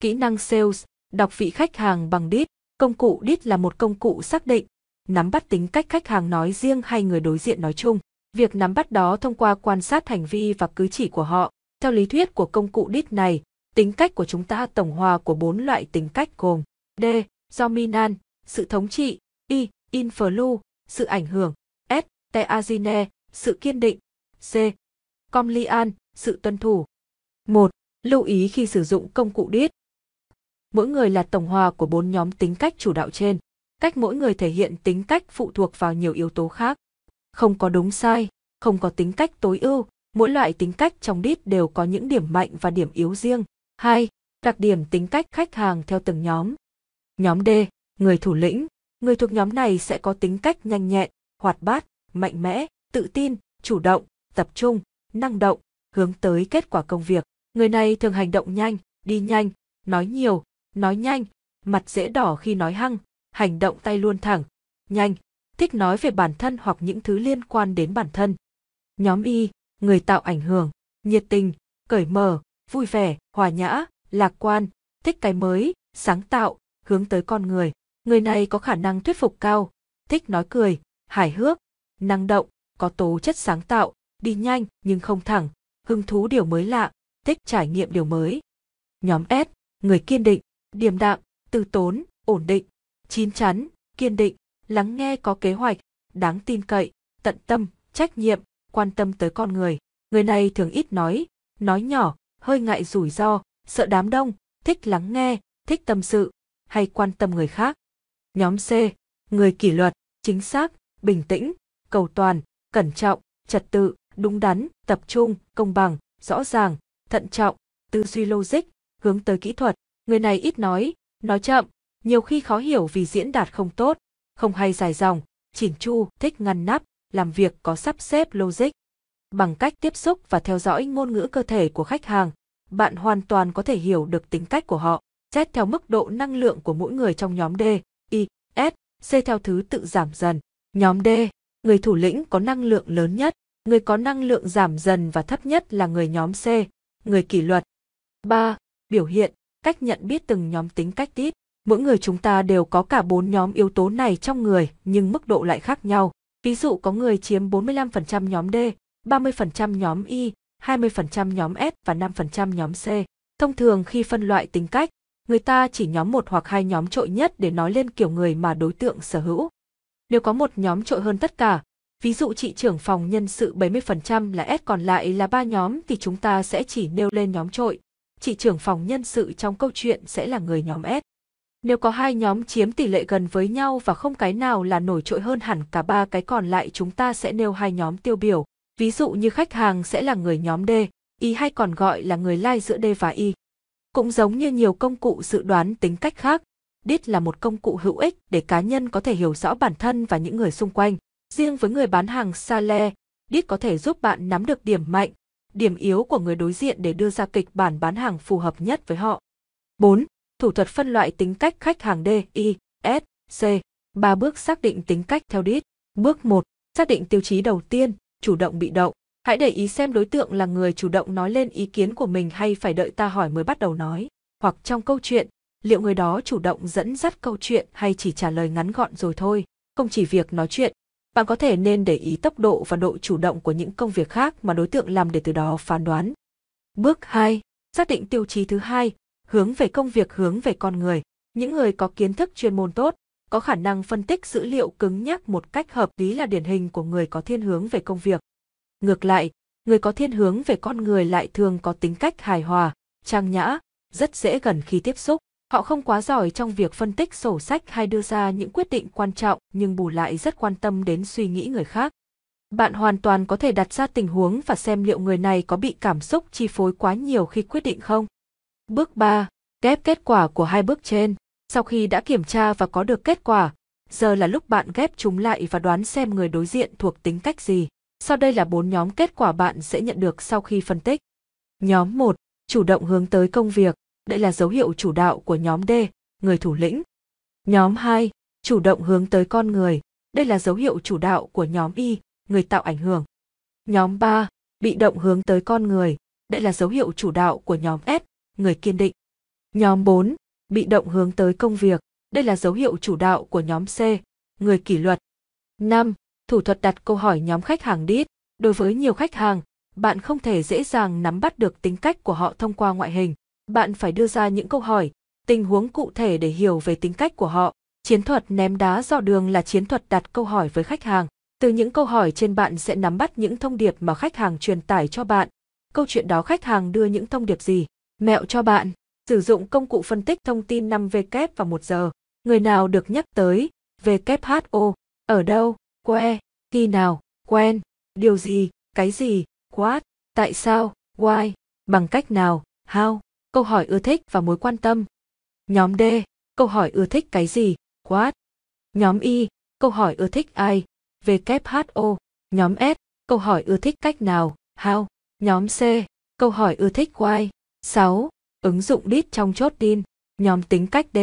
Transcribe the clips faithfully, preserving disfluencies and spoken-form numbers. Kỹ năng sales, đọc vị khách hàng bằng đít. Công cụ đít là một công cụ xác định, nắm bắt tính cách khách hàng nói riêng hay người đối diện nói chung. Việc nắm bắt đó thông qua quan sát hành vi và cử chỉ của họ. Theo lý thuyết của công cụ đít này, tính cách của chúng ta tổng hòa của bốn loại tính cách gồm D. Dominant, sự thống trị; I. Influence, sự ảnh hưởng; S. Teagine, sự kiên định; C. Compliance, sự tuân thủ. một. Lưu ý khi sử dụng công cụ đít. Mỗi người là tổng hòa của bốn nhóm tính cách chủ đạo trên. Cách mỗi người thể hiện tính cách phụ thuộc vào nhiều yếu tố khác. Không có đúng sai, không có tính cách tối ưu, mỗi loại tính cách trong đít đều có những điểm mạnh và điểm yếu riêng. hai. Đặc điểm tính cách khách hàng theo từng nhóm. Nhóm D, người thủ lĩnh. Người thuộc nhóm này sẽ có tính cách nhanh nhẹn, hoạt bát, mạnh mẽ, tự tin, chủ động, tập trung, năng động, hướng tới kết quả công việc. Người này thường hành động nhanh, đi nhanh, nói nhiều, nói nhanh, mặt dễ đỏ khi nói hăng, hành động tay luôn thẳng, nhanh, thích nói về bản thân hoặc những thứ liên quan đến bản thân. Nhóm Y, người tạo ảnh hưởng, nhiệt tình, cởi mở, vui vẻ, hòa nhã, lạc quan, thích cái mới, sáng tạo, hướng tới con người. Người này có khả năng thuyết phục cao, thích nói cười, hài hước, năng động, có tố chất sáng tạo, đi nhanh nhưng không thẳng, hứng thú điều mới lạ, thích trải nghiệm điều mới. Nhóm S, người kiên định, điềm đạm, từ tốn, ổn định, chín chắn, kiên định, lắng nghe có kế hoạch, đáng tin cậy, tận tâm, trách nhiệm, quan tâm tới con người. Người này thường ít nói, nói nhỏ, hơi ngại rủi ro, sợ đám đông, thích lắng nghe, thích tâm sự, hay quan tâm người khác. Nhóm C, người kỷ luật, chính xác, bình tĩnh, cầu toàn, cẩn trọng, trật tự, đúng đắn, tập trung, công bằng, rõ ràng, thận trọng, tư duy logic, hướng tới kỹ thuật. Người này ít nói, nói chậm, nhiều khi khó hiểu vì diễn đạt không tốt, không hay dài dòng, chỉn chu, thích ngăn nắp, làm việc có sắp xếp logic. Bằng cách tiếp xúc và theo dõi ngôn ngữ cơ thể của khách hàng, bạn hoàn toàn có thể hiểu được tính cách của họ. Xét theo mức độ năng lượng của mỗi người trong nhóm D, I, S, C theo thứ tự giảm dần. Nhóm D, người thủ lĩnh có năng lượng lớn nhất. Người có năng lượng giảm dần và thấp nhất là người nhóm C, người kỷ luật. ba. Biểu hiện, cách nhận biết từng nhóm tính cách đít. Mỗi người chúng ta đều có cả bốn nhóm yếu tố này trong người nhưng mức độ lại khác nhau. Ví dụ có người chiếm bốn mươi lăm phần trăm nhóm D, ba mươi phần trăm nhóm Y, hai mươi phần trăm nhóm S và năm phần trăm nhóm C. Thông thường khi phân loại tính cách, người ta chỉ nhóm một hoặc hai nhóm trội nhất để nói lên kiểu người mà đối tượng sở hữu. Nếu có một nhóm trội hơn tất cả, ví dụ chị trưởng phòng nhân sự bảy mươi phần trăm là S còn lại là ba nhóm thì chúng ta sẽ chỉ nêu lên nhóm trội. Chị trưởng phòng nhân sự trong câu chuyện sẽ là người nhóm S. Nếu có hai nhóm chiếm tỷ lệ gần với nhau và không cái nào là nổi trội hơn hẳn cả ba cái còn lại, chúng ta sẽ nêu hai nhóm tiêu biểu. Ví dụ như khách hàng sẽ là người nhóm D, Y hay còn gọi là người lai giữa D và Y. Cũng giống như nhiều công cụ dự đoán tính cách khác, đít là một công cụ hữu ích để cá nhân có thể hiểu rõ bản thân và những người xung quanh. Riêng với người bán hàng sale, đít có thể giúp bạn nắm được điểm mạnh, điểm yếu của người đối diện để đưa ra kịch bản bán hàng phù hợp nhất với họ. bốn. Thủ thuật phân loại tính cách khách hàng D, I, S, C. ba bước xác định tính cách theo đít. Bước một. Xác định tiêu chí đầu tiên, chủ động bị động. Hãy để ý xem đối tượng là người chủ động nói lên ý kiến của mình hay phải đợi ta hỏi mới bắt đầu nói. Hoặc trong câu chuyện, liệu người đó chủ động dẫn dắt câu chuyện hay chỉ trả lời ngắn gọn rồi thôi. Không chỉ việc nói chuyện, bạn có thể nên để ý tốc độ và độ chủ động của những công việc khác mà đối tượng làm để từ đó phán đoán. Bước hai. Xác định tiêu chí thứ hai, hướng về công việc, hướng về con người. Những người có kiến thức chuyên môn tốt, có khả năng phân tích dữ liệu cứng nhắc một cách hợp lý là điển hình của người có thiên hướng về công việc. Ngược lại, người có thiên hướng về con người lại thường có tính cách hài hòa, trang nhã, rất dễ gần khi tiếp xúc. Họ không quá giỏi trong việc phân tích sổ sách hay đưa ra những quyết định quan trọng nhưng bù lại rất quan tâm đến suy nghĩ người khác. Bạn hoàn toàn có thể đặt ra tình huống và xem liệu người này có bị cảm xúc chi phối quá nhiều khi quyết định không. Bước ba. Ghép kết quả của hai bước trên. Sau khi đã kiểm tra và có được kết quả, giờ là lúc bạn ghép chúng lại và đoán xem người đối diện thuộc tính cách gì. Sau đây là bốn nhóm kết quả bạn sẽ nhận được sau khi phân tích. Nhóm một. Chủ động hướng tới công việc. Đây là dấu hiệu chủ đạo của nhóm D, người thủ lĩnh. Nhóm hai. Chủ động hướng tới con người. Đây là dấu hiệu chủ đạo của nhóm Y, người tạo ảnh hưởng. Nhóm ba. Bị động hướng tới con người. Đây là dấu hiệu chủ đạo của nhóm S, người kiên định. Nhóm bốn. Bị động hướng tới công việc. Đây là dấu hiệu chủ đạo của nhóm C, người kỷ luật. năm. Thủ thuật đặt câu hỏi nhóm khách hàng đê i ét xê. Đối với nhiều khách hàng, bạn không thể dễ dàng nắm bắt được tính cách của họ thông qua ngoại hình. Bạn phải đưa ra những câu hỏi, tình huống cụ thể để hiểu về tính cách của họ. Chiến thuật ném đá dò đường là chiến thuật đặt câu hỏi với khách hàng. Từ những câu hỏi trên bạn sẽ nắm bắt những thông điệp mà khách hàng truyền tải cho bạn. Câu chuyện đó khách hàng đưa những thông điệp gì? Mẹo cho bạn. Sử dụng công cụ phân tích thông tin năm W và một G. Người nào được nhắc tới? W H O. Ở đâu? Que. Khi nào? Quen. Điều gì? Cái gì? What? Tại sao? Why? Bằng cách nào? How? Câu hỏi ưa thích và mối quan tâm. Nhóm D. Câu hỏi ưa thích cái gì? What? Nhóm Y. Câu hỏi ưa thích ai? W H O. Nhóm S. Câu hỏi ưa thích cách nào? How? Nhóm C. Câu hỏi ưa thích why. sáu. Ứng dụng đê i ét xê trong chốt tin. Nhóm tính cách D.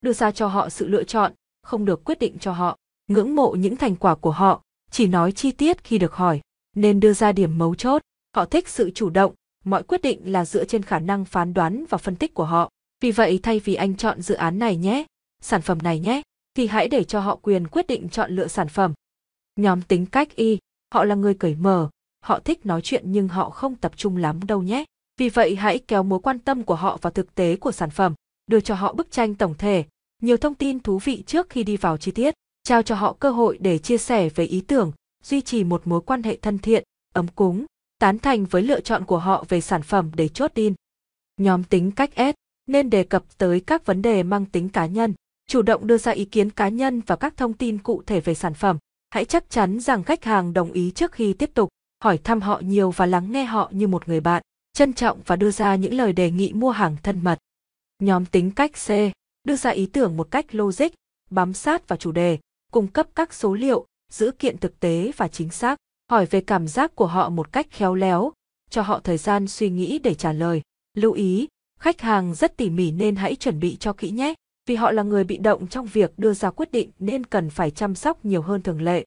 Đưa ra cho họ sự lựa chọn, không được quyết định cho họ. Ngưỡng mộ những thành quả của họ, chỉ nói chi tiết khi được hỏi. Nên đưa ra điểm mấu chốt. Họ thích sự chủ động, mọi quyết định là dựa trên khả năng phán đoán và phân tích của họ. Vì vậy thay vì anh chọn dự án này nhé, sản phẩm này nhé, thì hãy để cho họ quyền quyết định chọn lựa sản phẩm. Nhóm tính cách Y. Họ là người cởi mở, họ thích nói chuyện nhưng họ không tập trung lắm đâu nhé. Vì vậy hãy kéo mối quan tâm của họ vào thực tế của sản phẩm, đưa cho họ bức tranh tổng thể, nhiều thông tin thú vị trước khi đi vào chi tiết, trao cho họ cơ hội để chia sẻ về ý tưởng, duy trì một mối quan hệ thân thiện, ấm cúng, tán thành với lựa chọn của họ về sản phẩm để chốt tin. Nhóm tính cách S. Nên đề cập tới các vấn đề mang tính cá nhân, chủ động đưa ra ý kiến cá nhân và các thông tin cụ thể về sản phẩm. Hãy chắc chắn rằng khách hàng đồng ý trước khi tiếp tục, hỏi thăm họ nhiều và lắng nghe họ như một người bạn, trân trọng và đưa ra những lời đề nghị mua hàng thân mật. Nhóm tính cách C. Đưa ra ý tưởng một cách logic, bám sát vào chủ đề, cung cấp các số liệu, dữ kiện thực tế và chính xác, hỏi về cảm giác của họ một cách khéo léo, cho họ thời gian suy nghĩ để trả lời. Lưu ý, khách hàng rất tỉ mỉ nên hãy chuẩn bị cho kỹ nhé, vì họ là người bị động trong việc đưa ra quyết định nên cần phải chăm sóc nhiều hơn thường lệ.